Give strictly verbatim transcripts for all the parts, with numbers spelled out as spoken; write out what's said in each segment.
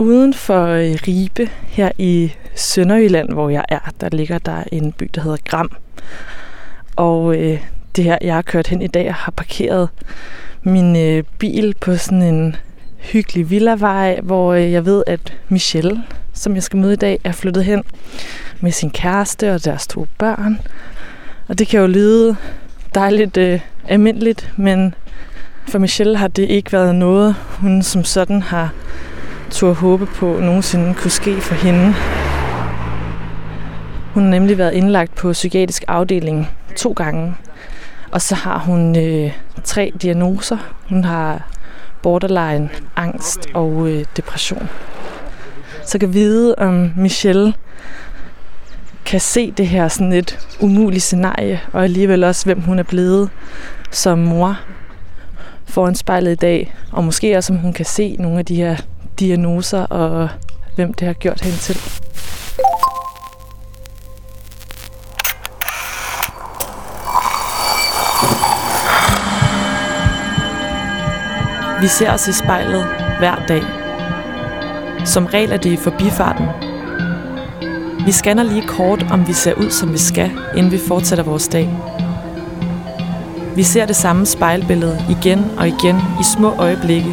uden for Ribe, her i Sønderjylland, hvor jeg er, der ligger der en by, der hedder Gram. Og øh, det her, jeg har kørt hen i dag, og har parkeret min øh, bil på sådan en hyggelig villavej, hvor øh, jeg ved, at Michelle, som jeg skal møde i dag, er flyttet hen med sin kæreste og deres to børn. Og det kan jo lyde dejligt øh, almindeligt, men for Michelle har det ikke været noget, hun som sådan har turde håbe på, nogensinde kunne ske for hende. Hun har nemlig været indlagt på psykiatrisk afdeling to gange, og så har hun øh, tre diagnoser. Hun har borderline, angst og øh, depression. Så kan vide, om Michelle kan se det her sådan et umuligt scenarie, og alligevel også, hvem hun er blevet som mor foran spejlet i dag, og måske også, om hun kan se nogle af de her diagnoser og hvem det har gjort hende til. Vi ser os i spejlet hver dag. Som regel er det i forbifarten. Vi scanner lige kort, om vi ser ud, som vi skal, inden vi fortsætter vores dag. Vi ser det samme spejlbillede igen og igen i små øjeblikke.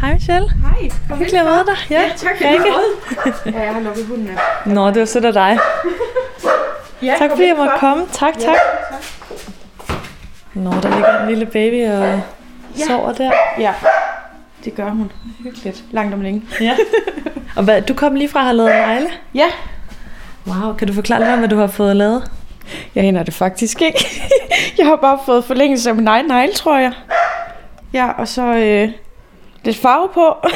Hej Michelle. Hej. Hyggeligt at møde dig. Ja, ja tak. Ja, jeg har lukket hunden af. Nå, det var sødt af dig. Ja, tak fordi jeg måtte komme. Tak, tak. Nå, der ligger en lille baby og sover der. Ja, det gør hun. Hyggeligt. Langt om længe. Ja. Og hvad, du kom lige fra at have lavet en negle? Ja. Wow, kan du forklare lidt om, hvad du har fået lavet? Jeg hænder det faktisk ikke. Jeg har bare fået forlængelse af min egen negle, tror jeg. Ja, og så... Øh lidt farve på.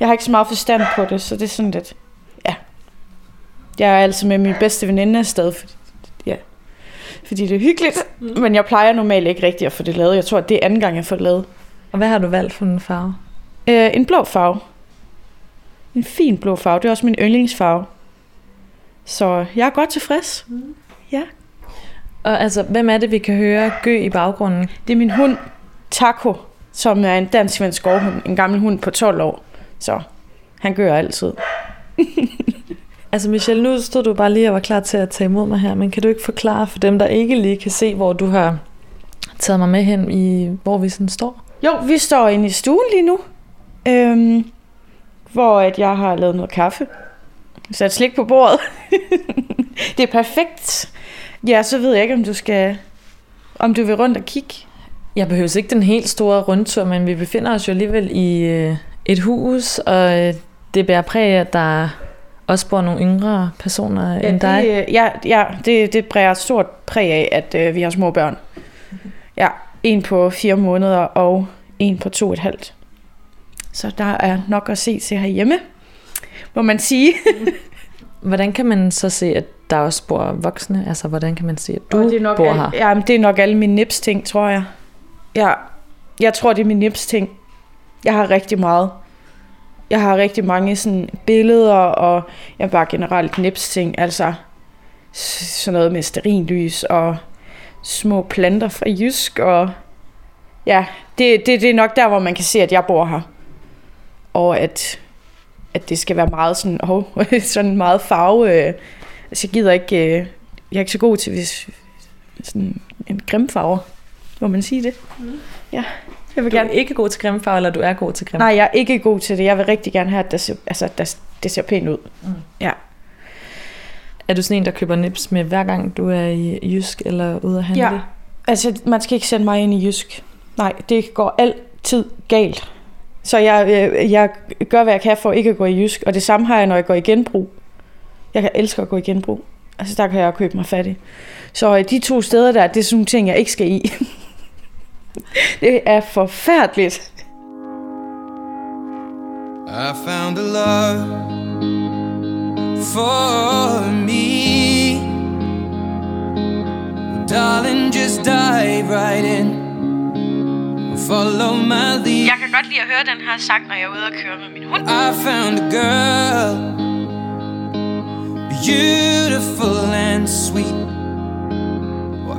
Jeg har ikke så meget forstand på det, så det er sådan lidt... Ja. Jeg er altså med min bedste veninde afsted, fordi, ja. fordi det er hyggeligt. Mm. Men jeg plejer normalt ikke rigtig at få det lavet. Jeg tror, at det er anden gang, jeg får det lavet. Og hvad har du valgt for en farve? Øh, en blå farve. En fin blå farve. Det er også min yndlingsfarve. Så jeg er godt tilfreds. Mm. Ja. Og altså, hvem er det, vi kan høre gø i baggrunden? Det er min hund, Taco, som er en dansk-svensk gårdhund, en gammel hund på tolv år, så han gør altid. Altså Michelle, nu stod du bare lige og var klar til at tage imod mig her, men kan du ikke forklare for dem, der ikke lige kan se, hvor du har taget mig med hen, i hvor vi sådan står? Jo, vi står inde i stuen lige nu, øhm, hvor at jeg har lavet noget kaffe, sat slik på bordet. Det er perfekt. Ja, så ved jeg ikke, om du skal, om du vil rundt og kigge. Jeg behøver ikke den helt store rundtur, men vi befinder os jo alligevel i øh, et hus, og øh, det bærer præg af, at der også bor nogle yngre personer ja, end dig. Det, ja, ja det, det bærer stort præg af, at øh, vi har små børn. Ja, en på fire måneder og en på to et halvt. Så der er nok at se til herhjemme, må man sige. Hvordan kan man så se, at der også bor voksne? Altså, hvordan kan man se, at du det bor al- her? Jamen, det er nok alle mine nips-ting, tror jeg. Ja, jeg tror, det er min nips ting. Jeg har rigtig meget. Jeg har rigtig mange sådan billeder, og jeg bare generelt nips ting. Altså sådan noget med stearinlys og små planter fra Jysk. Og ja, det, det, det er nok der, hvor man kan se, at jeg bor her. Og at, at det skal være meget sådan, oh, sådan meget farve. Altså jeg gider ikke, jeg er ikke så god til hvis, sådan en grim farve. Må man sige det? Mm. Ja. Jeg vil du gerne ikke gå til grimfarve, eller du er god til grimfarve? Nej, jeg er ikke god til det. Jeg vil rigtig gerne have, at det ser, altså, det ser pænt ud. Mm. Ja. Er du sådan en, der køber nips med hver gang, du er i Jysk eller ude at handle? Ja, altså man skal ikke sende mig ind i Jysk. Nej, det går altid galt. Så jeg, jeg, jeg gør, hvad jeg kan for ikke at gå i Jysk. Og det samme har jeg, når jeg går i genbrug. Jeg elsker at gå i genbrug. Altså der kan jeg købe mig fattig. Så de to steder der, det er sådan nogle ting, jeg ikke skal i. Det er forfærdeligt. I found a love for me. Well, darling, just dive right in. Follow my lead. Jeg kan godt lide at høre den her sang, når jeg er ude og køre med min hund. I found a girl, beautiful and sweet. Well,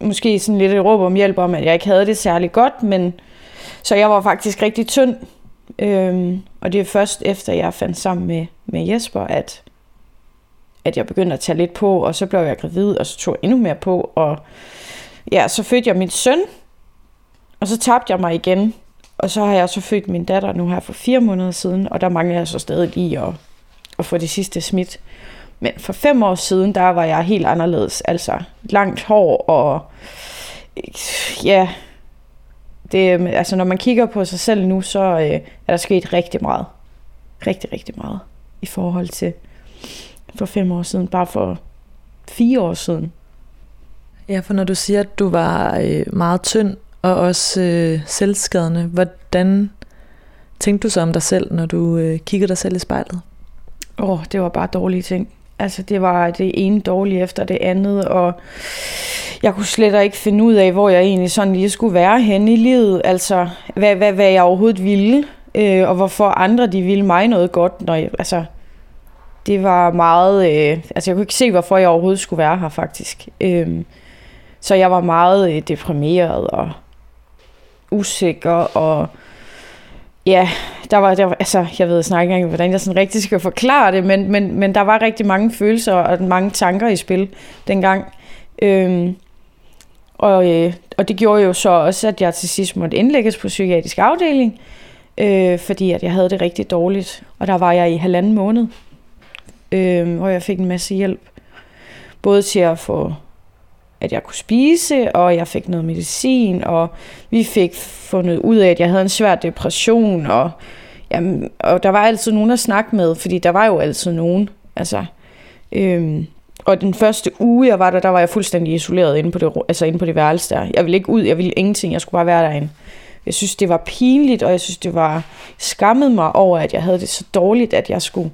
måske sådan lidt et råb om hjælp om, at jeg ikke havde det særlig godt, men så jeg var faktisk rigtig tynd, øh, og det er først efter jeg fandt sammen med med Jesper, at at jeg begyndte at tage lidt på, og så blev jeg gravid, og så tog jeg endnu mere på, og ja, så fødte jeg min søn, og så tabte jeg mig igen, og så har jeg så født min datter nu her for fire måneder siden, og der mangler jeg så stadig lige at, at få det sidste smidt. Men for fem år siden, der var jeg helt anderledes, altså langt hår, og ja, det, altså når man kigger på sig selv nu, så øh, er der sket rigtig meget, rigtig, rigtig meget i forhold til for fem år siden, bare for fire år siden. Ja, for når du siger, at du var øh, meget tynd og også øh, selvskadende, hvordan tænkte du så om dig selv, når du øh, kiggede dig selv i spejlet? Åh, oh, det var bare dårlige ting. Altså, det var det ene dårlige efter det andet, og jeg kunne slet ikke finde ud af, hvor jeg egentlig sådan lige skulle være henne i livet. Altså, hvad, hvad, hvad jeg overhovedet ville, øh, og hvorfor andre de ville mig noget godt, når jeg... Altså, det var meget... Øh, altså, jeg kunne ikke se, hvorfor jeg overhovedet skulle være her, faktisk. Øhm, så jeg var meget øh, deprimeret og usikker, og ja, der var... Der var altså, jeg ved snart ikke engang, hvordan jeg sådan rigtig skal forklare det, men, men, men der var rigtig mange følelser og mange tanker i spil dengang. Øhm, og, øh, og det gjorde jo så også, at jeg til sidst måtte indlægges på psykiatrisk afdeling, øh, fordi at jeg havde det rigtig dårligt, og der var jeg i halvanden måned. Øhm, hvor jeg fik en masse hjælp, både til at få, at jeg kunne spise, og jeg fik noget medicin, og vi fik fundet ud af, at jeg havde en svær depression, og, jamen, og der var altid nogen at snakke med, fordi der var jo altid nogen. Altså, øhm, og den første uge, jeg var der, der var jeg fuldstændig isoleret inde på det, altså inde på det værelse der. Jeg ville ikke ud, jeg ville ingenting, jeg skulle bare være derinde. Jeg synes, det var pinligt, og jeg synes, det var skammede mig over, at jeg havde det så dårligt, at jeg skulle...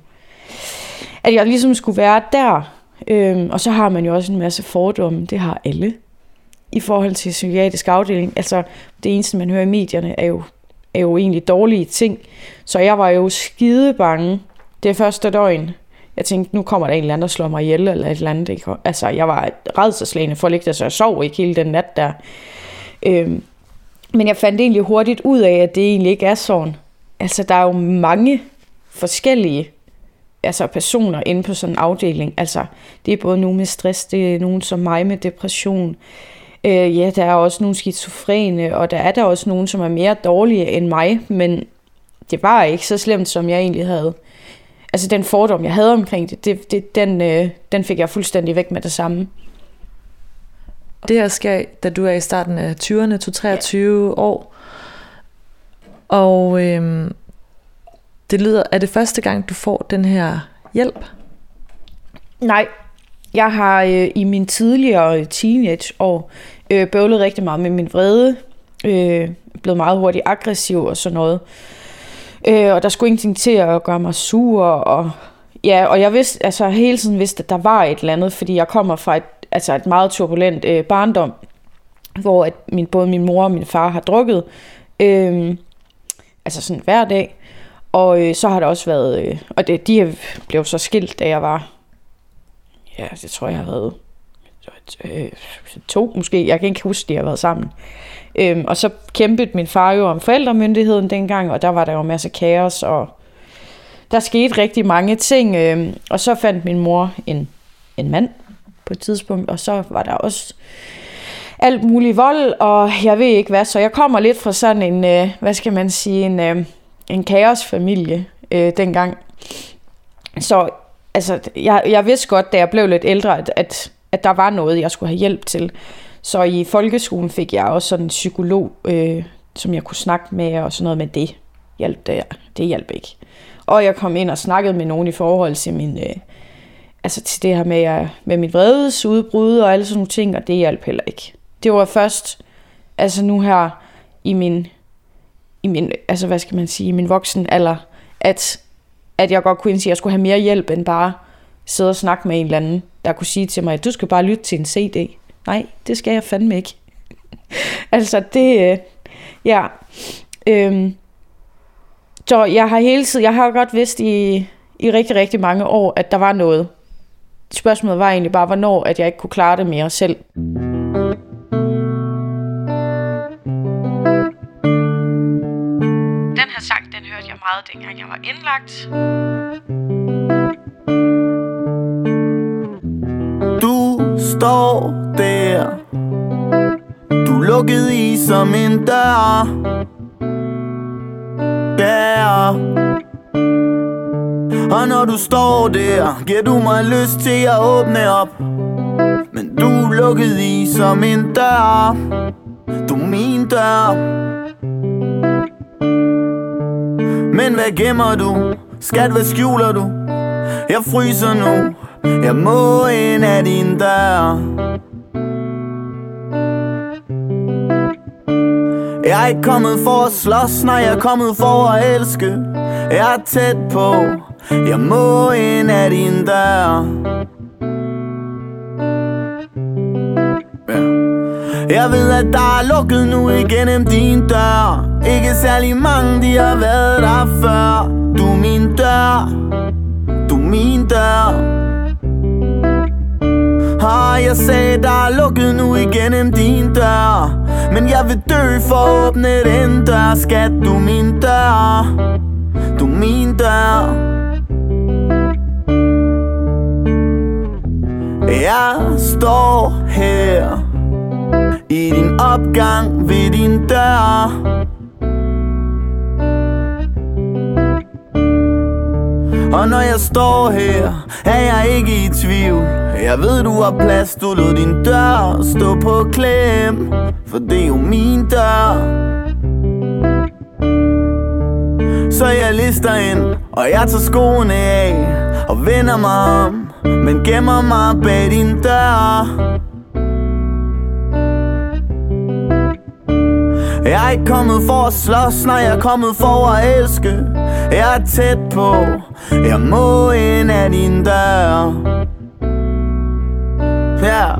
at jeg ligesom skulle være der. Øhm, og så har man jo også en masse fordomme. Det har alle. I forhold til psykiatrisk afdeling. Altså, det eneste, man hører i medierne, er jo, er jo egentlig dårlige ting. Så jeg var jo skide bange det første døgn. Jeg tænkte, nu kommer der en eller anden, der slår mig ihjel, eller et eller andet. Altså, jeg var rædselsslagende for at ligge der, så jeg sov ikke hele den nat der. Øhm, men jeg fandt egentlig hurtigt ud af, at det egentlig ikke er sådan. Altså, der er jo mange forskellige... altså personer inde på sådan en afdeling. Altså, det er både nogen med stress, det er nogen som mig med depression. Øh, ja, der er også nogle skizofrene, og der er der også nogen, som er mere dårlige end mig, men det var ikke så slemt, som jeg egentlig havde. Altså, den fordom, jeg havde omkring det, det, det den, øh, den fik jeg fuldstændig væk med det samme. Det her sker, da du er i starten af tyverne, treogtyve ja. År, og... Øh... Det lyder, er det første gang, du får den her hjælp? Nej, jeg har øh, i mine tidligere teenageår øh, bøvlet rigtig meget med min vrede. Øh, blevet meget hurtigt aggressiv og sådan noget. Øh, og der skulle ingenting til at gøre mig sur. Og, ja, og jeg vidste, altså, hele tiden vidste, at der var et eller andet, fordi jeg kommer fra et, altså, et meget turbulent øh, barndom. hvor at min, både min mor og min far har drukket, øh, altså sådan hver dag. Og øh, så har der også været, øh, og det, de blev så skilt, da jeg var, ja, det tror jeg har været øh, to måske, jeg kan ikke huske, de har været sammen. Øh, og så kæmpede min far jo om forældremyndigheden dengang, og der var der jo masser af kaos, og der skete rigtig mange ting, øh, og så fandt min mor en, en mand på et tidspunkt, og så var der også alt mulig vold, og jeg ved ikke hvad, så jeg kommer lidt fra sådan en, øh, hvad skal man sige, en, øh, en kaosfamilie øh, dengang. Så altså, jeg, jeg vidste godt, da jeg blev lidt ældre, at, at, at der var noget, jeg skulle have hjælp til. Så i folkeskolen fik jeg også sådan en psykolog, øh, som jeg kunne snakke med, og sådan noget med det. Hjælp det, det hjalp ikke. Og jeg kom ind og snakkede med nogen i forhold til min, øh, altså til det her med, med mit vredesudbrud og alle sådan nogle ting, og det hjalp heller ikke. Det var først, altså nu her i min, i min, altså hvad skal man sige, i min voksenalder, at, at jeg godt kunne indse, at jeg skulle have mere hjælp end bare sidde og snakke med en eller anden, der kunne sige til mig, at du skal bare lytte til en C D. Nej, det skal jeg fandme ikke. altså det, øh, ja, øh, Så jeg har hele tiden, jeg har godt vidst i, i rigtig, rigtig mange år, at der var noget. Spørgsmålet var egentlig bare, hvornår at jeg ikke kunne klare det mere selv. Den her sang, den hørte jeg meget, dengang jeg var indlagt. Du står der. Du lukkede i som en dør. Yeah. Og når du står der, giver du mig lyst til at åbne op, men du er lukket i som en dør. Du er min dør. Men hvad gemmer du? Skat, hvad skjuler du? Jeg fryser nu. Jeg må ind af din dør. Jeg er ikke kommet for at slås, nej, jeg er kommet for at elske. Jeg er tæt på, jeg må ind af din dør. Jeg ved, at der er lukket nu igennem din dør. Ikke særlig mange, de har været der før. Du er min dør, du er min dør. Ah, jeg sagde, der er lukket nu igennem din dør. Men jeg vil dø for at åbne den dør. Skat, du er min dør. Du er min dør. Jeg står her i din opgang ved din dør. Og når jeg står her, er jeg ikke i tvivl. Jeg ved, du har plads, du lod din dør stå på klem, for det er jo min dør. Så jeg lister ind, og jeg tager skoene af og vender mig om, men gemmer mig bag din dør. Jeg er ikke kommet for at slås, nej, jeg er kommet for at elske. Jeg er tæt på, jeg må ind af din dør. Yeah.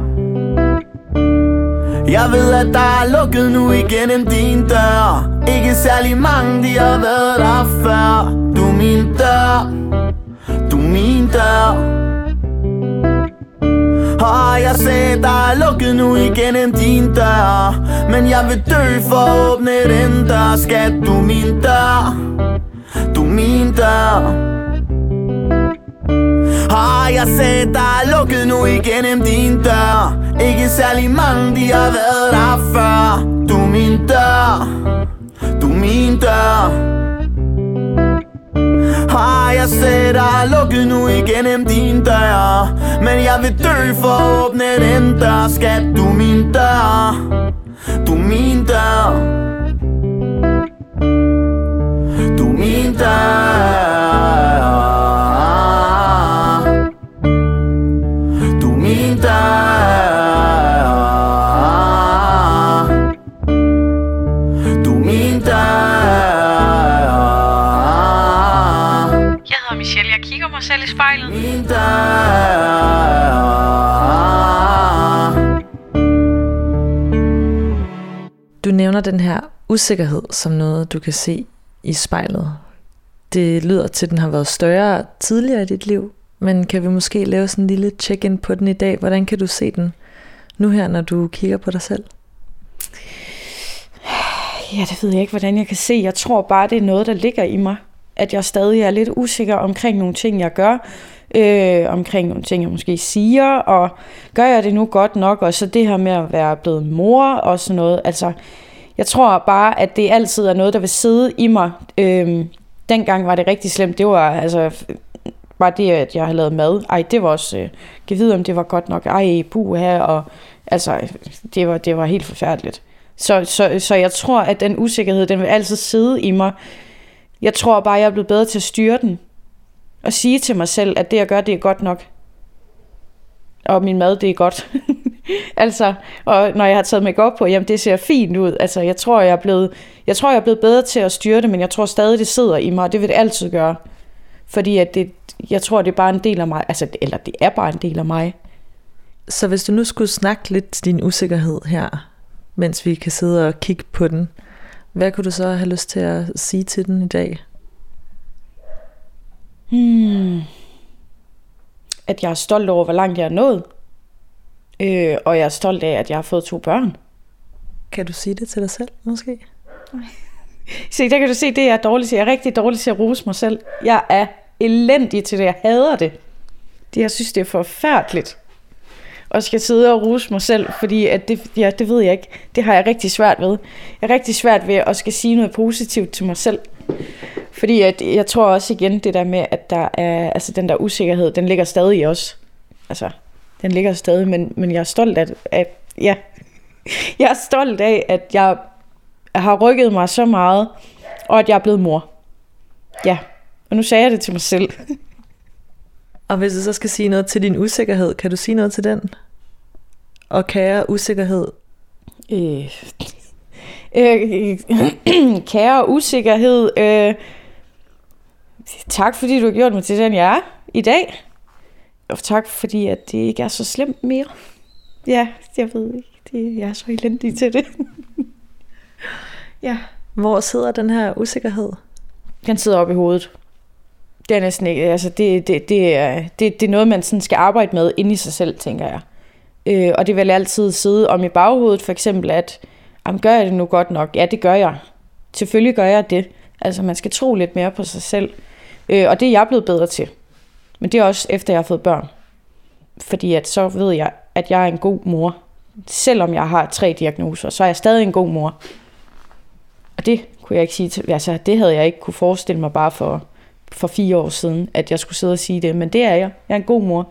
Jeg ved, at der er lukket nu igennem din dør. Ikke særlig mange, de har været der før. Du er min dør. Du er min dør. Og jeg sagde, der er lukket nu igennem din dør. Men jeg vil dø for at åbne den dør. Skat, du er min dør. Du er min dør. Og jeg sagde, der er lukket nu igennem din dør. Ikke særlig mange, de har været der før. Du er min dør. Du er min dør. Har jeg set dig lukket nu igennem din dør. Men jeg vil dø for at åbne den dør. Skat, du er min dør. Du er min dør. Du er min dør. Du er min dør. Du er min dør. Selv i spejlet. Min dør. nævner den her usikkerhed som noget, du kan se i spejlet. Det lyder til, at den har været større tidligere i dit liv, men kan vi måske lave sådan en lille check-in på den i dag? Hvordan kan du se den nu her, når du kigger på dig selv? Ja, det ved jeg ikke, hvordan jeg kan se. Jeg tror bare, det er noget, der ligger i mig. At jeg stadig er lidt usikker omkring nogle ting, jeg gør. Øh, omkring nogle ting, jeg måske siger. Og gør jeg det nu godt nok? Og så det her med at være blevet mor og sådan noget. Altså, jeg tror bare, at det altid er noget, der vil sidde i mig. Øh, dengang var det rigtig slemt. Det var altså... Bare det, at jeg havde lavet mad, ej, det var også, øh, kan vide, om det var godt nok, ej, puha, og altså, det var, det var helt forfærdeligt. Så, så, så jeg tror, at den usikkerhed, den vil altid sidde i mig. Jeg tror bare, jeg er blevet bedre til at styre den, og sige til mig selv, at det, jeg gør, det er godt nok. Og min mad, det er godt. Altså, og når jeg har taget makeup på, jamen, det ser fint ud. Altså, jeg tror, jeg er blevet, jeg tror, jeg er blevet bedre til at styre det, men jeg tror stadig, det sidder i mig, og det vil det altid gøre. Fordi at det, jeg tror, det er bare en del af mig. Altså, eller det er bare en del af mig. Så hvis du nu skulle snakke lidt til din usikkerhed her, mens vi kan sidde og kigge på den, hvad kunne du så have lyst til at sige til den i dag? Hmm. At jeg er stolt over, hvor langt jeg er nået. Øh, og jeg er stolt af, at jeg har fået to børn. Kan du sige det til dig selv, måske? Nej. Se, der kan du se, det jeg er dårlig til. Jeg er rigtig dårlig til at rose mig selv. Jeg er elendig til det. Jeg hader det. Det, jeg synes, det er forfærdeligt. Og skal sidde og rose mig selv, fordi at det, ja, det ved jeg ikke. Det har jeg rigtig svært ved. Jeg er rigtig svært ved at skal sige noget positivt til mig selv. Fordi at, jeg tror også igen, det der med, at der er, altså, den der usikkerhed, den ligger stadig i os. Altså, den ligger stadig, men, men jeg er stolt af, at, ja. Jeg er stolt af, at jeg... Jeg har rykket mig så meget, og at jeg er blevet mor. Ja, og nu sagde jeg det til mig selv. Og hvis du så skal sige noget til din usikkerhed, kan du sige noget til den? Og kære usikkerhed? Øh. Øh. Kære usikkerhed, øh. tak fordi du har gjort mig til den, jeg er i dag. Og tak fordi, at det ikke er så slemt mere. Ja, jeg ved ikke, det, jeg er så elendig til det. Ja. Hvor sidder den her usikkerhed? Den sidder oppe i hovedet. Det er næsten ikke, altså det, det, det, er, det, det er noget, man sådan skal arbejde med inde i sig selv, tænker jeg. Øh, og det vil altid sidde om i baghovedet, for eksempel, at jamen, gør jeg det nu godt nok? Ja, det gør jeg. Selvfølgelig gør jeg det. Altså, man skal tro lidt mere på sig selv. Øh, og det er jeg blevet bedre til. Men det er også efter, jeg har fået børn. Fordi at, så ved jeg, at jeg er en god mor. Selvom jeg har tre diagnoser, så er jeg stadig en god mor. Og det kunne jeg ikke sige til, altså det havde jeg ikke kunne forestille mig bare for, for fire år siden, at jeg skulle sidde og sige det. Men det er jeg. Jeg er en god mor.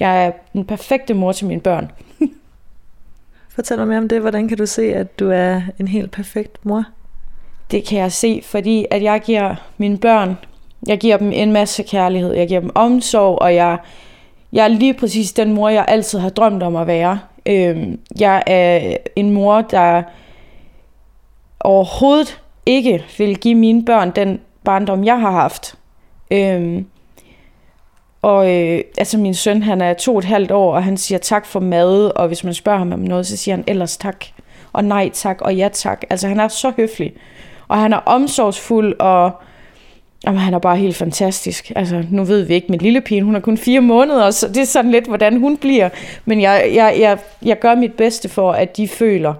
Jeg er den perfekte mor til mine børn. Fortæl mig mere om det. Hvordan kan du se, at du er en helt perfekt mor? Det kan jeg se, fordi at jeg giver mine børn, jeg giver dem en masse kærlighed, jeg giver dem omsorg, og jeg, jeg er lige præcis den mor, jeg altid har drømt om at være. Jeg er en mor, der... overhovedet ikke vil give mine børn den barndom, jeg har haft. Øhm, og øh, altså min søn, han er to og et halvt år, og han siger tak for mad, og hvis man spørger ham om noget, så siger han ellers tak, og nej tak, og ja tak. Altså han er så høflig, og han er omsorgsfuld, og jamen, han er bare helt fantastisk. Altså nu ved vi ikke, min lille pige, hun er kun fire måneder, så det er sådan lidt, hvordan hun bliver. Men jeg, jeg, jeg, jeg gør mit bedste for, at de føler...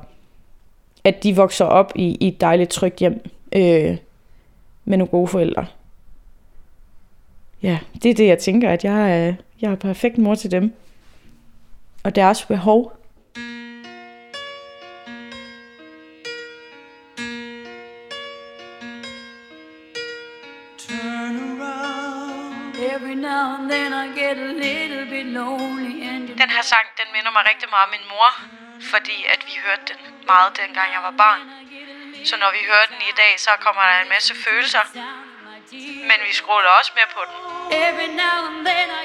at de vokser op i, i et dejligt trygt hjem øh, med nogle gode forældre. Ja, det er det, jeg tænker, at jeg er, jeg er perfekt mor til dem. Og deres behov. Den her sang, den minder mig rigtig meget om min mor. Fordi at vi hørte den meget, dengang jeg var barn. Så når vi hører den i dag, så kommer der en masse følelser. Men vi scroller også med på den. Every now and then I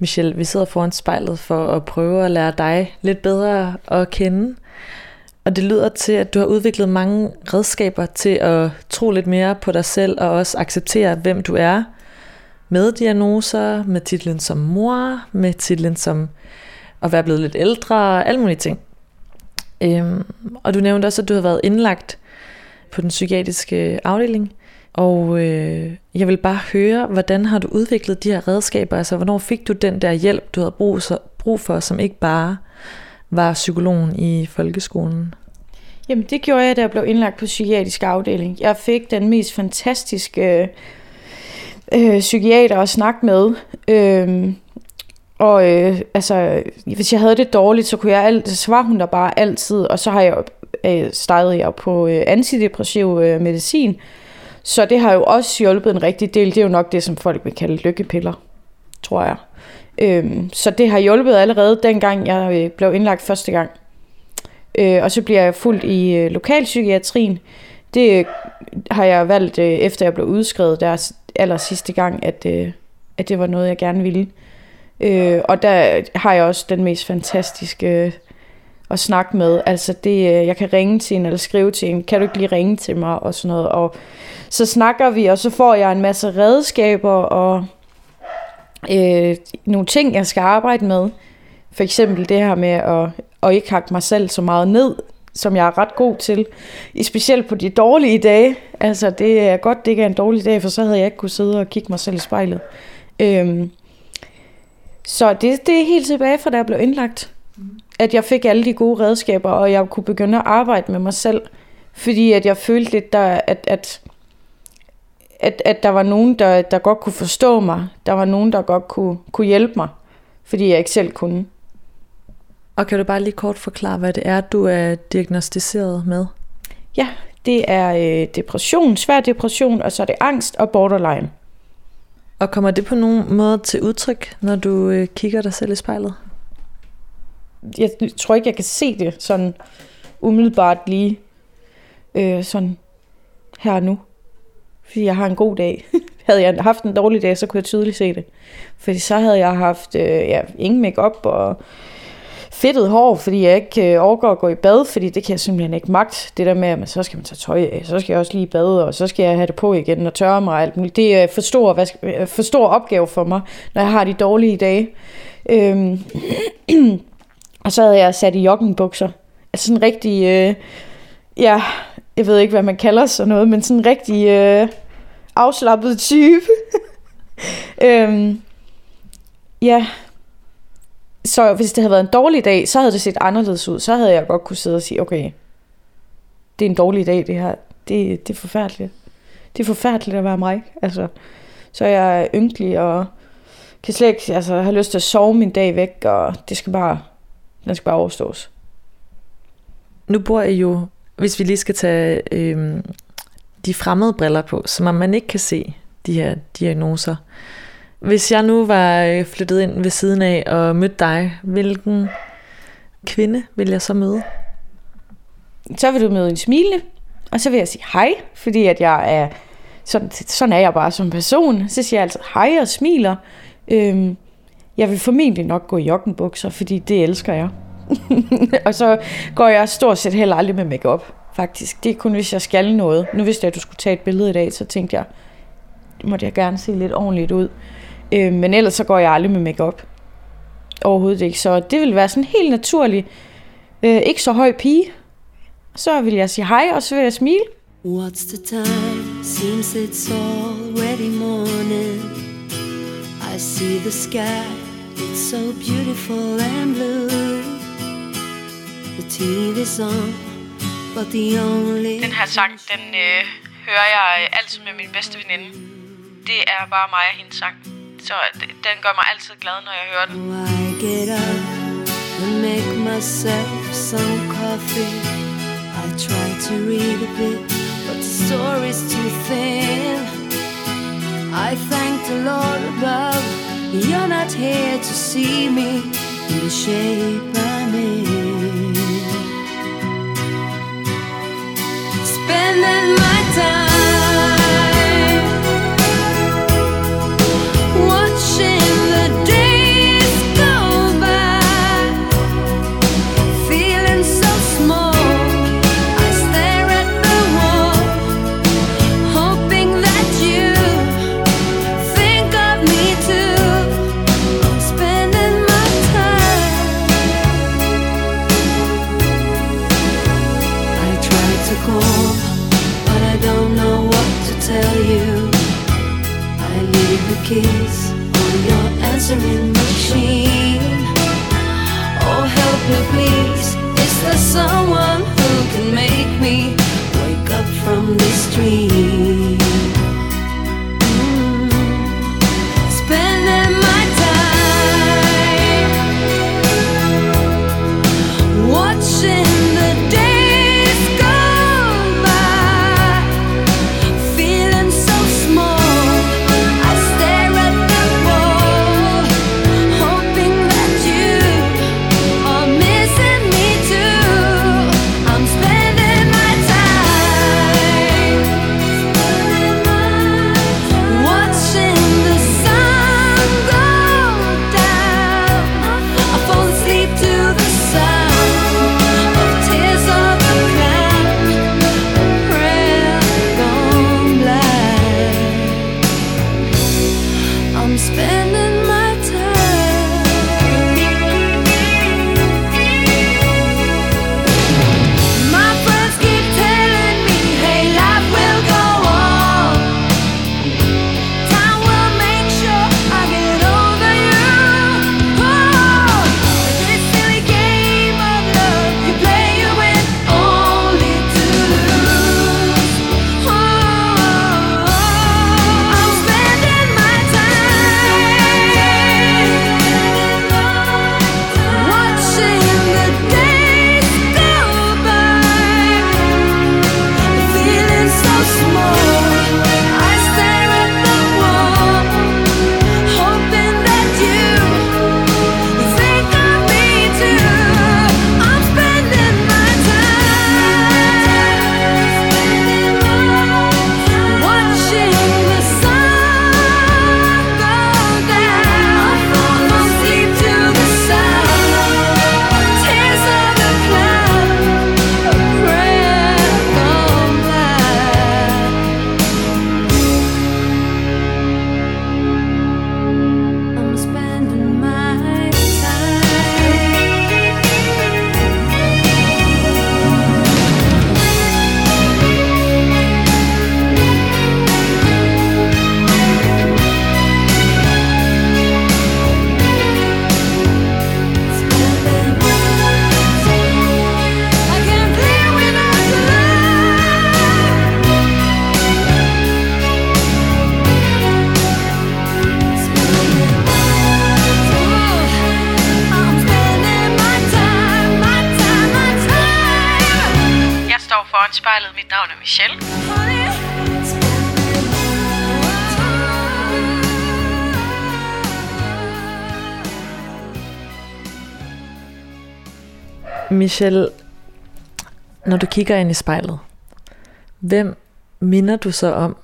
Michelle, vi sidder foran spejlet for at prøve at lære dig lidt bedre at kende. Og det lyder til, at du har udviklet mange redskaber til at tro lidt mere på dig selv og også acceptere, hvem du er. Med diagnoser, med titlen som mor, med titlen som at være blevet lidt ældre og alle mulige ting. Øhm, og du nævnte også, at du har været indlagt på den psykiatriske afdeling. Og øh, jeg vil bare høre, hvordan har du udviklet de her redskaber? Altså, hvornår fik du den der hjælp, du havde brug, så, brug for, som ikke bare var psykologen i folkeskolen? Jamen, det gjorde jeg, da jeg blev indlagt på psykiatrisk afdeling. Jeg fik den mest fantastiske øh, psykiater at snakke med. Øh, og øh, altså, hvis jeg havde det dårligt, så, kunne jeg alt, så var hun der bare altid. Og så har jeg øh, startet jeg på øh, antidepressiv øh, medicin. Så det har jo også hjulpet en rigtig del. Det er jo nok det, som folk vil kalde lykkepiller, tror jeg. Øhm, så det har hjulpet allerede dengang, jeg blev indlagt første gang. Øh, og så bliver jeg fulgt i øh, lokalpsykiatrien. Det øh, har jeg valgt, øh, efter jeg blev udskrevet der aller sidste gang, at, øh, at det var noget, jeg gerne ville. Øh, og der har jeg også den mest fantastiske øh, at snakke med. Altså det, øh, jeg kan ringe til en eller skrive til en. Kan du ikke lige ringe til mig? Og sådan noget. Og så snakker vi, og så får jeg en masse redskaber og øh, nogle ting, jeg skal arbejde med. For eksempel det her med at, at ikke hakke mig selv så meget ned, som jeg er ret god til. Specielt på de dårlige dage. Altså det er godt, det ikke er en dårlig dag, for så havde jeg ikke kunne sidde og kigge mig selv i spejlet. Øhm, så det, det er helt tilbage fra, da jeg blev indlagt. At jeg fik alle de gode redskaber, og jeg kunne begynde at arbejde med mig selv. Fordi at jeg følte lidt, der, at... at At, at der var nogen, der, der godt kunne forstå mig. Der var nogen, der godt kunne, kunne hjælpe mig. Fordi jeg ikke selv kunne. Og kan du bare lige kort forklare, hvad det er, du er diagnostiseret med? Ja, det er øh, depression, svær depression, og så er det angst og borderline. Og kommer det på nogen måde til udtryk, når du øh, kigger dig selv i spejlet? Jeg tror ikke, jeg kan se det sådan umiddelbart lige. øh, sådan her nu. Fordi jeg har en god dag. Havde jeg haft en dårlig dag, så kunne jeg tydeligt se det. Fordi så havde jeg haft øh, ja, ingen make-up og fedtet hår, fordi jeg ikke øh, overgår at gå i bad, fordi det kan jeg simpelthen ikke magt. Det der med, at så skal man tage tøj af, så skal jeg også lige bade, og så skal jeg have det på igen og tørre mig og alt muligt. Det er for stor, hvad skal, for stor opgave for mig, når jeg har de dårlige dage. Øhm. Og så havde jeg sat i joggingbukser. Altså sådan rigtig... Øh, ja... Jeg ved ikke, hvad man kalder sådan noget, men sådan en rigtig øh, afslappet type. øhm, ja. Så hvis det havde været en dårlig dag, så havde det set anderledes ud. Så havde jeg godt kunne sidde og sige, okay, det er en dårlig dag, det her. Det, det er forfærdeligt. Det er forfærdeligt at være mig. Altså, så er jeg ynkelig og kan slet ikke altså, have lyst til at sove min dag væk, og det skal bare, den skal bare overstås. Nu bor jeg jo... Hvis vi lige skal tage øh, de fremmede briller på, så man ikke kan se de her diagnoser. Hvis jeg nu var flyttet ind ved siden af og mødte dig, hvilken kvinde vil jeg så møde? Så vil du møde en smilende, og så vil jeg sige hej, fordi at jeg er sådan, sådan er jeg bare som person. Så siger jeg altid hej og smiler. Øhm, jeg vil formentlig nok gå i joggingbukser, fordi det elsker jeg. Og så går jeg stort set heller aldrig med makeup, faktisk. Det er kun, hvis jeg skal noget. Nu vidste jeg, at du skulle tage et billede i dag, så tænkte jeg, måtte jeg gerne se lidt ordentligt ud. Øh, men ellers så går jeg aldrig med makeup. Overhovedet ikke. Så det vil være sådan helt naturligt. Øh, ikke så høj pige. Så vil jeg sige hej, og så vil jeg smile. What's the time? Seems it's already morning. I see the sky. It's so beautiful and blue. Den her sang, den øh, hører jeg altid med min bedste veninde. Det er bare mig og hendes sang. Så den gør mig altid glad, når jeg hører den. I thank the Lord above. You're not here to see me in the shape I'm in. Spending my time watching the days go by, feeling so small. I stare at the wall, hoping that you think of me too. I'm spending my time. I try to call, don't know what to tell you. I leave a kiss on your answering machine. Oh, help me please. Is there someone who can make me wake up from this dream? Fall asleep to the sound. Aftenspejlet. Mit navn er Michelle. Michelle, når du kigger ind i spejlet, hvem minder du så om?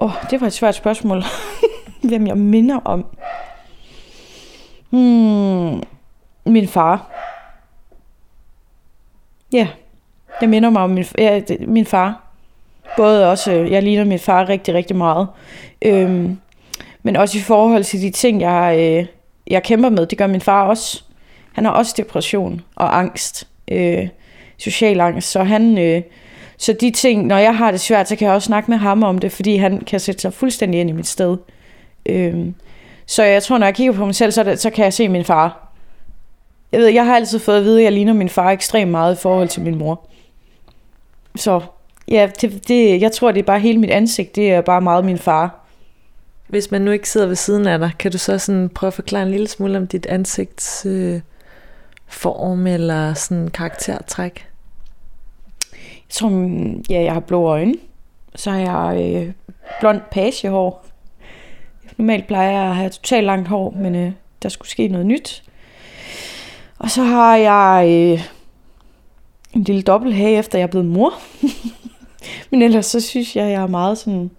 Åh, oh, det var et svært spørgsmål. Hvem jeg minder om? Hmm, min far. Ja, jeg minder mig om min, ja, det, min far. Både også, jeg ligner min far rigtig, rigtig meget. Øhm, men også i forhold til de ting, jeg, øh, jeg kæmper med, det gør min far også. Han har også depression og angst, øh, social angst. Så han... Øh, Så de ting, når jeg har det svært, så kan jeg også snakke med ham om det, fordi han kan sætte sig fuldstændig ind i mit sted. Øhm, så jeg tror, når jeg kigger på mig selv, så, det, så kan jeg se min far. Jeg ved, jeg har altid fået at vide, at jeg ligner min far ekstremt meget i forhold til min mor. Så ja, det, det, jeg tror, det er bare hele mit ansigt, det er bare meget min far. Hvis man nu ikke sidder ved siden af dig, kan du så sådan prøve at forklare en lille smule om dit ansigts øh, form eller sådan karaktertræk? Som, ja, jeg har blå øjne, så har jeg øh, blond pagehår. Normalt plejer jeg at have totalt langt hår, men øh, der skulle ske noget nyt. Og så har jeg øh, en lille dobbelthage, efter jeg er blevet mor. Men ellers så synes jeg, jeg er meget sådan...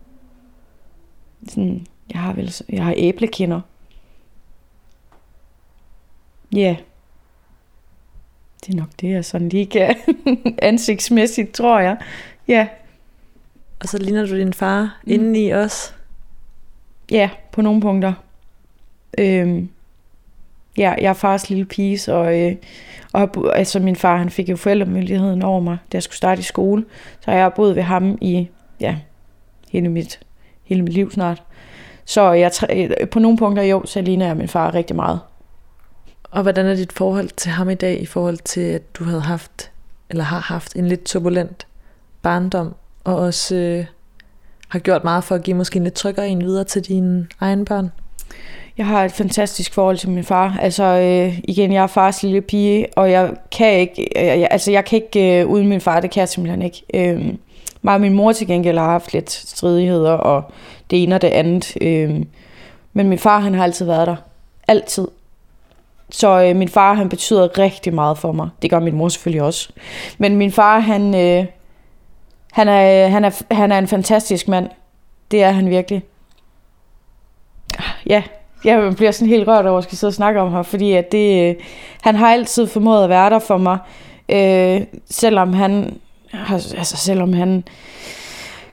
sådan jeg, har vel, jeg har æblekinder. Ja. Yeah. Det er nok det, jeg sådan lige kan ansigtsmæssigt, tror jeg. Ja. Og så ligner du din far mm. indeni også? Ja, på nogle punkter. Øhm, ja, jeg er fars lille pige, så, øh, og altså, min far han fik jo forældremyndigheden over mig, da jeg skulle starte i skole. Så jeg har boet ved ham i ja, hele, mit, hele mit liv snart. Så jeg, på nogle punkter, jo, så ligner jeg min far rigtig meget. Og hvordan er dit forhold til ham i dag i forhold til, at du havde haft, eller har haft en lidt turbulent barndom, og også øh, har gjort meget for at give måske en lidt tryggere en videre til dine egne børn? Jeg har et fantastisk forhold til min far. Altså øh, igen, jeg er fars lille pige, og jeg kan ikke, øh, jeg, altså jeg kan ikke øh, uden min far, det kan jeg simpelthen ikke. Øh, mig og min mor til gengæld har haft lidt stridigheder, og det ene og det andet. Øh, men min far, han har altid været der. Altid. Så øh, min far, han betyder rigtig meget for mig. Det gør min mor selvfølgelig også. Men min far, han, øh, han, er, han, er, han er en fantastisk mand. Det er han virkelig. Ja, jeg bliver sådan helt rørt over at skal sidde og snakke om ham, fordi at det, øh, han har altid formået at være der for mig. Øh, selvom han altså selvom han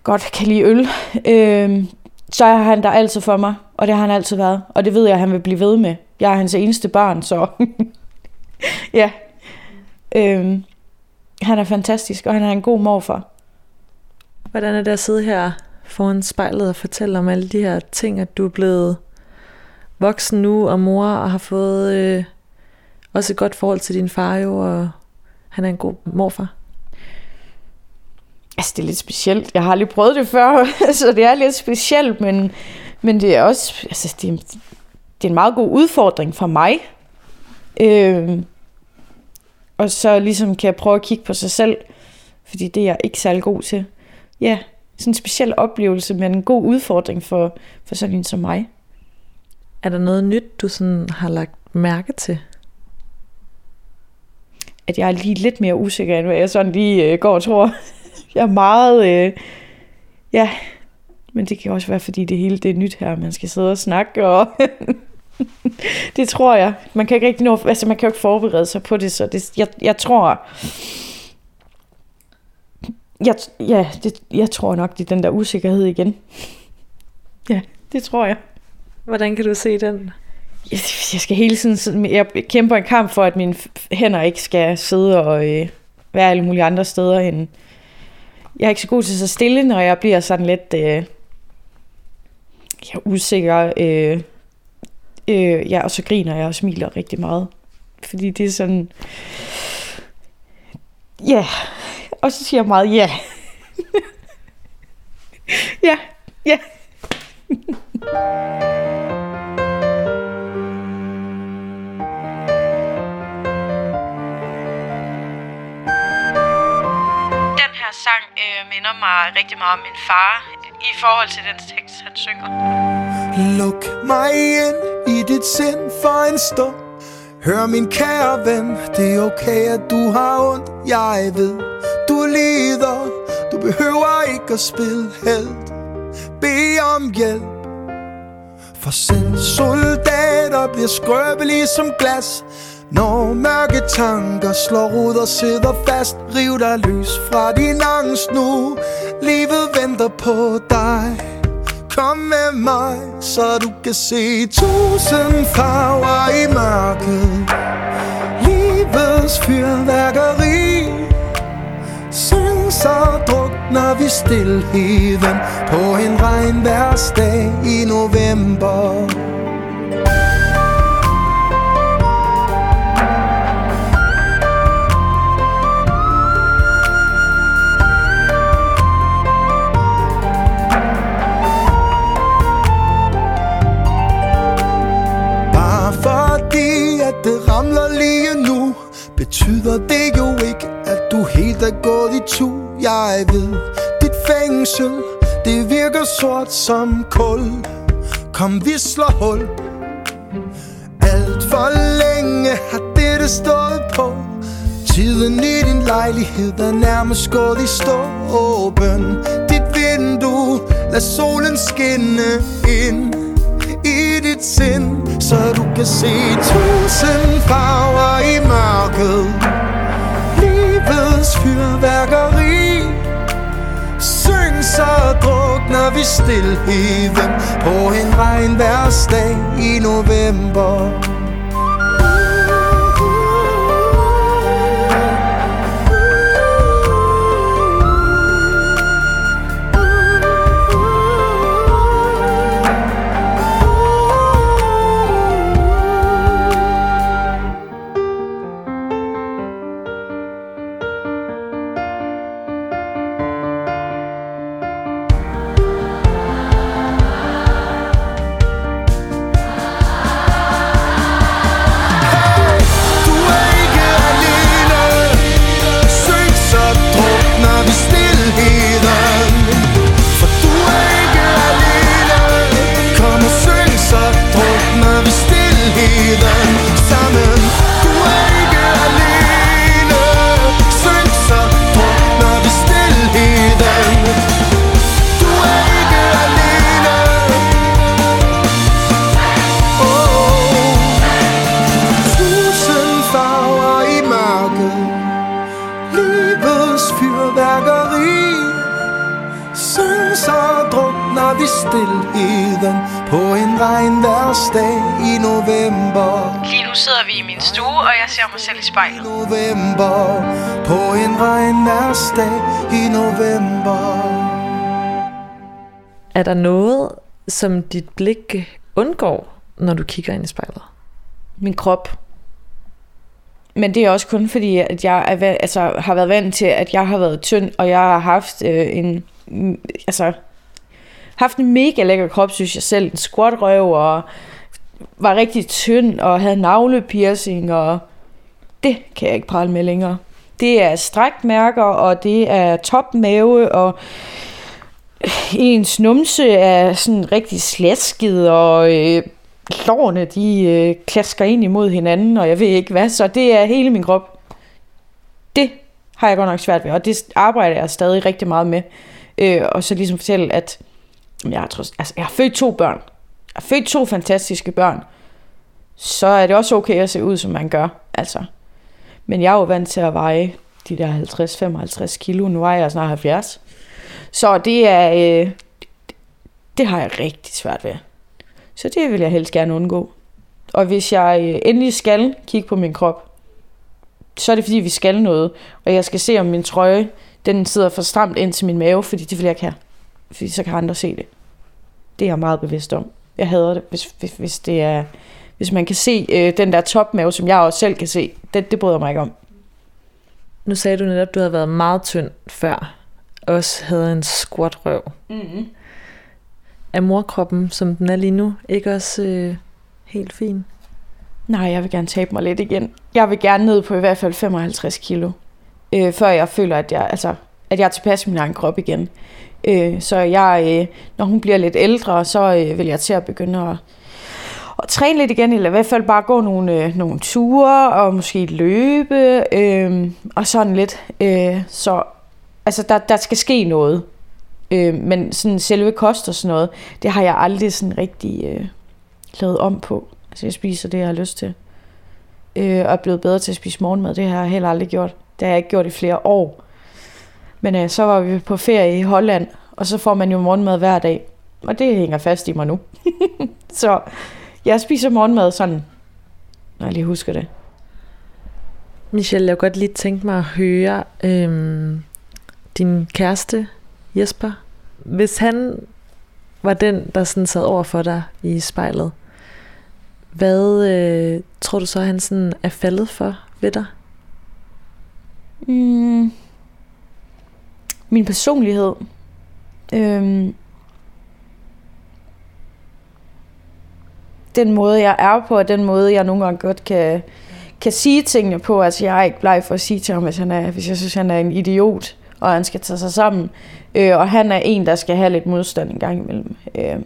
godt kan lide øl, øh, så er han der altid for mig. Og det har han altid været. Og det ved jeg, at han vil blive ved med. Jeg er hans eneste barn, så ja. Øhm, han er fantastisk, og han er en god morfar. Hvordan er det at sidde her foran spejlet og fortælle om alle de her ting, at du er blevet voksen nu og mor, og har fået øh, også et godt forhold til din far jo, og han er en god morfar? Altså, det er lidt specielt. Jeg har lige prøvet det før, så det er lidt specielt, men, men det er også... Altså, det er, Det er en meget god udfordring for mig. Øh, og så ligesom kan jeg prøve at kigge på sig selv, fordi det er jeg ikke særlig god til. Ja, sådan en speciel oplevelse, men en god udfordring for, for sådan en som mig. Er der noget nyt, du sådan har lagt mærke til? At jeg er lige lidt mere usikker, end hvad jeg sådan lige øh, går og tror. Jeg er meget... Øh, ja... Men det kan også være, fordi det hele det er nyt her. Man skal sidde og snakke, og det tror jeg. Man kan ikke rigtig nå, altså man kan jo ikke forberede sig på det, så det, jeg, jeg tror, jeg, ja, det, jeg tror nok, det er den der usikkerhed igen. Ja, det tror jeg. Hvordan kan du se den? Jeg, jeg skal hele tiden, jeg kæmper en kamp for, at mine hænder ikke skal sidde og øh, være alle mulige andre steder end. Jeg er ikke så god til så stille, når jeg bliver sådan lidt... Øh, Jeg er usikker, øh, øh, ja, og så griner jeg og smiler rigtig meget. Fordi det er sådan... Ja, yeah. Og så siger jeg meget ja. Ja, ja. her sang øh, minder mig rigtig meget om min far i forhold til den tekst, han synger. Luk mig ind i dit sind for en stund. Hør min kære ven, det er okay, at du har ondt. Jeg ved, du lider. Du behøver ikke at spille helt. Bed om hjælp. For selv soldater bliver skrøbelige som glas. Når mørke tanker slår ud og sidder fast, riv dig løs fra din angst nu. Livet venter på dig. Kom med mig, så du kan se tusind farver i mørket. Livets fyrværkeri. Syng så drukner vi stilheden på en regnværsdag i november. Det ramler lige nu. Betyder det jo ikke, at du helt er gået i tu. Jeg ved, dit fængsel, det virker sort som kul. Kom, vi slår hul. Alt for længe har dette stået på. Tiden i din lejlighed er nærmest gået i stå. Åbn dit vindue, lad solen skinne ind i dit sind, så du kan se tusind farver i mørket. Livets fyrværkeri. Syng så drukner vi stilheden på en regnværsdag i november. Spejlet. November på en regnværsdag i november. Er der noget, som dit blik undgår, når du kigger ind i spejlet? Min krop. Men det er også kun fordi, at jeg er, altså, har været vant til, at jeg har været tynd, og jeg har haft øh, en, altså, haft en mega lækker krop, synes jeg selv, en squatrøv, og var rigtig tynd og havde navlepiercing og det kan jeg ikke prale med længere. Det er strækmærker, og det er topmave, og ens numse er sådan rigtig slasket, og øh, lårene de øh, klasker ind imod hinanden, og jeg ved ikke hvad, så det er hele min krop. Det har jeg godt nok svært ved, og det arbejder jeg stadig rigtig meget med. Øh, og så ligesom fortælle, at jeg, tror, altså, jeg har født to børn. Jeg har født to fantastiske børn. Så er det også okay at se ud, som man gør, altså. Men jeg er jo vant til at veje de der halvtreds til femoghalvtreds kilo. Nu vejer jeg snart halvfjerds. Så det er... Øh, det har jeg rigtig svært ved. Så det vil jeg helst gerne undgå. Og hvis jeg endelig skal kigge på min krop, så er det fordi, vi skal noget. Og jeg skal se, om min trøje den sidder for stramt ind til min mave, fordi det vil jeg ikke have. Fordi så kan andre se det. Det er jeg meget bevidst om. Jeg hader det, hvis, hvis, hvis det er... Hvis man kan se øh, den der topmave, som jeg også selv kan se, det, det bryder mig ikke om. Nu sagde du netop, at du havde været meget tynd før. Også havde en squatrøv. Mm-hmm. Er morkroppen, som den er lige nu, ikke også øh, helt fin? Nej, jeg vil gerne tabe mig lidt igen. Jeg vil gerne ned på i hvert fald femoghalvtreds kilo. Øh, før jeg føler, at jeg... Altså, at jeg er tilpas i min egen krop igen. Øh, så jeg, øh, når hun bliver lidt ældre, så øh, vil jeg til at begynde at, at træne lidt igen, eller i hvert fald bare gå nogle, øh, nogle ture, og måske løbe, øh, og sådan lidt. Øh, så altså, der, der skal ske noget. Øh, men sådan selve kost og sådan noget, det har jeg aldrig sådan rigtig øh, lavet om på. Altså, jeg spiser det, jeg har lyst til. Øh, og er blevet bedre til at spise morgenmad. Det har jeg heller aldrig gjort. Det har jeg ikke gjort i flere år. Men øh, så var vi på ferie i Holland, og så får man jo morgenmad hver dag. Og det hænger fast i mig nu. Så jeg spiser morgenmad sådan, når jeg lige husker det. Michelle, jeg kunne godt lige tænke mig at høre øhm, din kæreste, Jesper. Hvis han var den, der sådan sad over for dig i spejlet, hvad øh, tror du så, han sådan er faldet for ved dig? Mm. Min personlighed. Øhm. Den måde, jeg er på, og den måde, jeg nogle gange godt kan, kan sige tingene på. Altså, jeg er ikke bleg for at sige til ham, hvis, han er, hvis jeg synes, han er en idiot, og han skal tage sig sammen. Øh, og han er en, der skal have lidt modstand en gang imellem. Øh.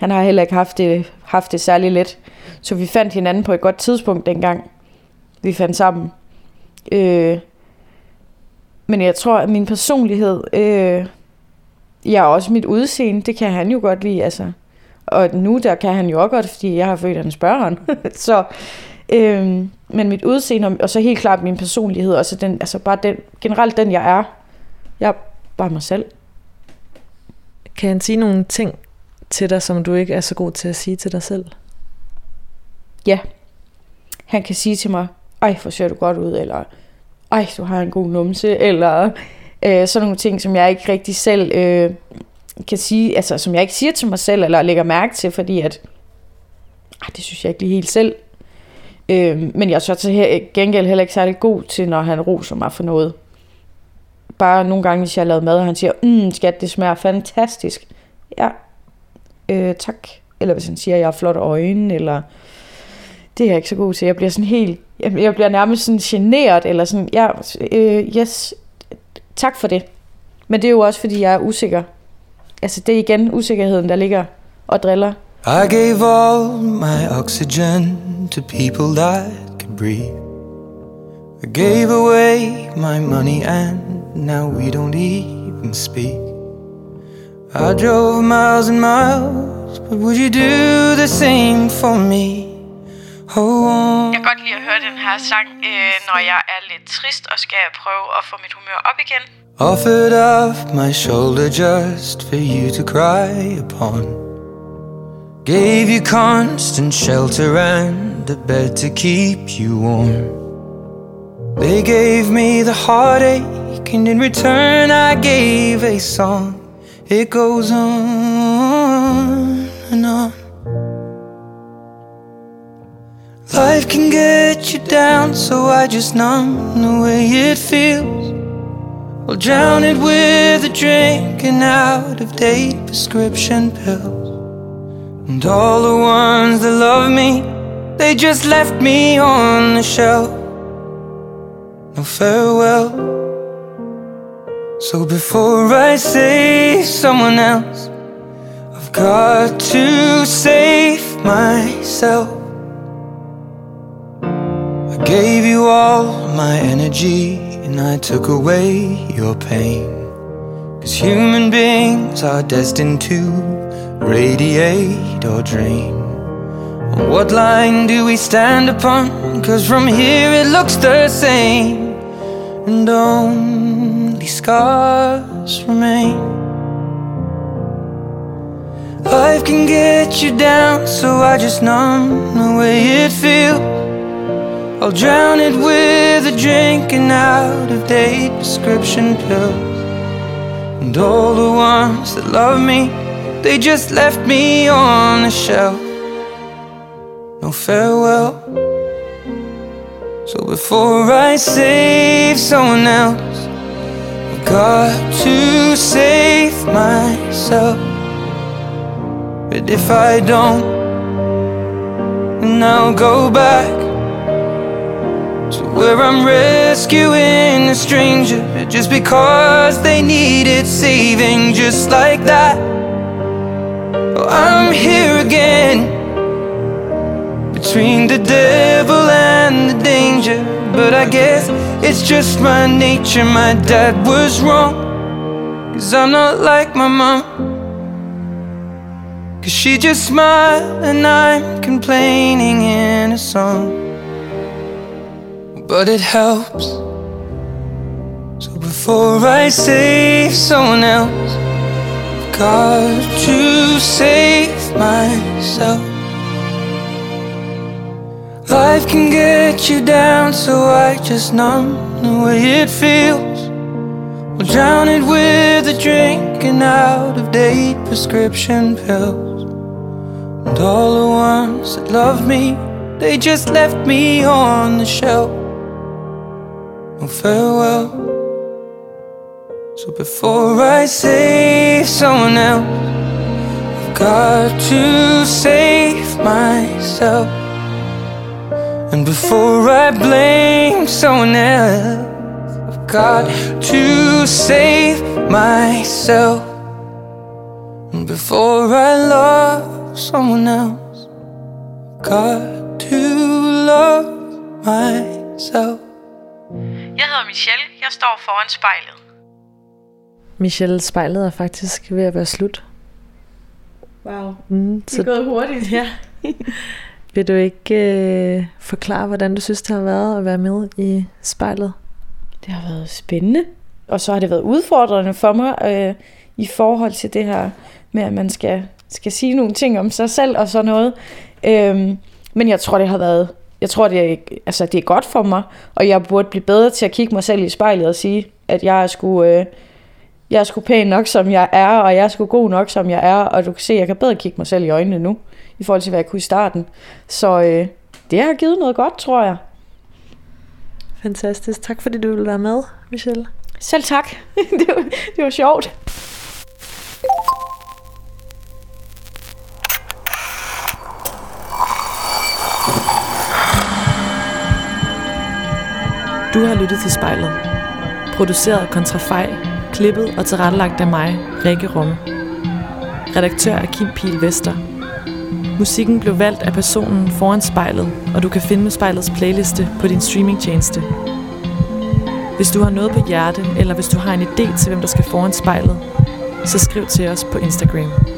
Han har heller ikke haft det, haft det særlig let. Så vi fandt hinanden på et godt tidspunkt dengang. Vi fandt sammen. Øh, men jeg tror, at min personlighed, øh, ja, også mit udseende, det kan han jo godt lide. Altså. Og nu der kan han jo også godt, fordi jeg har født hans børn. Så, øh, men mit udseende, og så helt klart min personlighed, og så den, altså bare den, generelt den, jeg er. Jeg er bare mig selv. Kan han sige nogle ting til dig, som du ikke er så god til at sige til dig selv? Ja. Han kan sige til mig, ej, hvor ser du godt ud, eller ej, du har en god numse, eller øh, sådan nogle ting, som jeg ikke rigtig selv øh, kan sige, altså som jeg ikke siger til mig selv, eller lægger mærke til, fordi at, ah, det synes jeg ikke lige helt selv. Øh, men jeg er så til gengæld heller ikke særlig god til, når han roser mig for noget. Bare nogle gange, hvis jeg har lavet mad, og han siger, mm, skat, det smager fantastisk. Ja, Øh, tak. Eller hvis han siger, at jeg har flotte øjne, eller det er jeg ikke så god til. Jeg bliver sådan helt, jeg bliver nærmest sådan generet, eller sådan, ja, øh, yes, tak for det. Men det er jo også, fordi jeg er usikker. Altså, det er igen usikkerheden, der ligger og driller. I gave all my oxygen to people that could breathe. I gave away my money and now we don't even speak. I drove miles and miles, but would you do the same for me? Oh. Jeg kan godt lide at høre den her sang, øh, når jeg er lidt trist og skal prøve at få mit humør op igen. Offered up my shoulder just for you to cry upon. Gave you constant shelter and a bed to keep you warm. They gave me the heartache and in return I gave a song. It goes on and on. Life can get you down, so I just numb the way it feels. I'll drown it with a drink and out-of-date prescription pills. And all the ones that love me, they just left me on the shelf. No farewell. So before I save someone else, I've got to save myself. I gave you all my energy and I took away your pain. 'Cause human beings are destined to radiate or drain. On what line do we stand upon? 'Cause from here it looks the same. And only scars remain. Life can get you down, so I just numb the way it feels. I'll drown it with a drink and out-of-date prescription pills. And all the ones that love me, they just left me on the shelf. No farewell. So before I save someone else, I've got to save myself. But if I don't, then I'll go back to where I'm ready. rescuing a stranger just because they needed saving, just like that. Well, I'm here again, between the devil and the danger. But I guess it's just my nature, my dad was wrong, 'cause I'm not like my mom, 'cause she just smiled and I'm complaining in a song. But it helps, so before I save someone else, I've got to save myself. Life can get you down, so I just numb the way it feels. We'll drown it with a drink and out-of-date prescription pills. And all the ones that loved me, they just left me on the shelf. Oh, farewell. So before I save someone else, I've got to save myself. And before I blame someone else, I've got to save myself. And before I love someone else, I've got to love myself. Jeg hedder Michelle. Jeg står foran spejlet. Michelle, spejlet er faktisk ved at være slut. Wow. Mm, det er gået hurtigt. Ja. Vil du ikke øh, forklare, hvordan du synes, det har været at være med i spejlet? Det har været spændende. Og så har det været udfordrende for mig øh, i forhold til det her med, at man skal, skal sige nogle ting om sig selv og sådan noget. Øh, men jeg tror, det har været... Jeg tror, det er, altså, det er godt for mig, og jeg burde blive bedre til at kigge mig selv i spejlet og sige, at jeg er sgu, øh, jeg er sgu pæn nok, som jeg er, og jeg er sgu god nok, som jeg er, og du kan se, at jeg kan bedre kigge mig selv i øjnene nu, i forhold til, hvad jeg kunne i starten. Så øh, det har givet noget godt, tror jeg. Fantastisk. Tak, fordi du ville være med, Michelle. Selv tak. det, var, det var sjovt. Du har lyttet til Spejlet. Produceret kontra Fej, klippet og tilrettelagt af mig, Rikke Romme. Redaktør er Kim Pihl Vester. Musikken blev valgt af personen foran spejlet, og du kan finde Spejlets playliste på din streamingtjeneste. Hvis du har noget på hjerte, eller hvis du har en idé til, hvem der skal foran spejlet, så skriv til os på Instagram.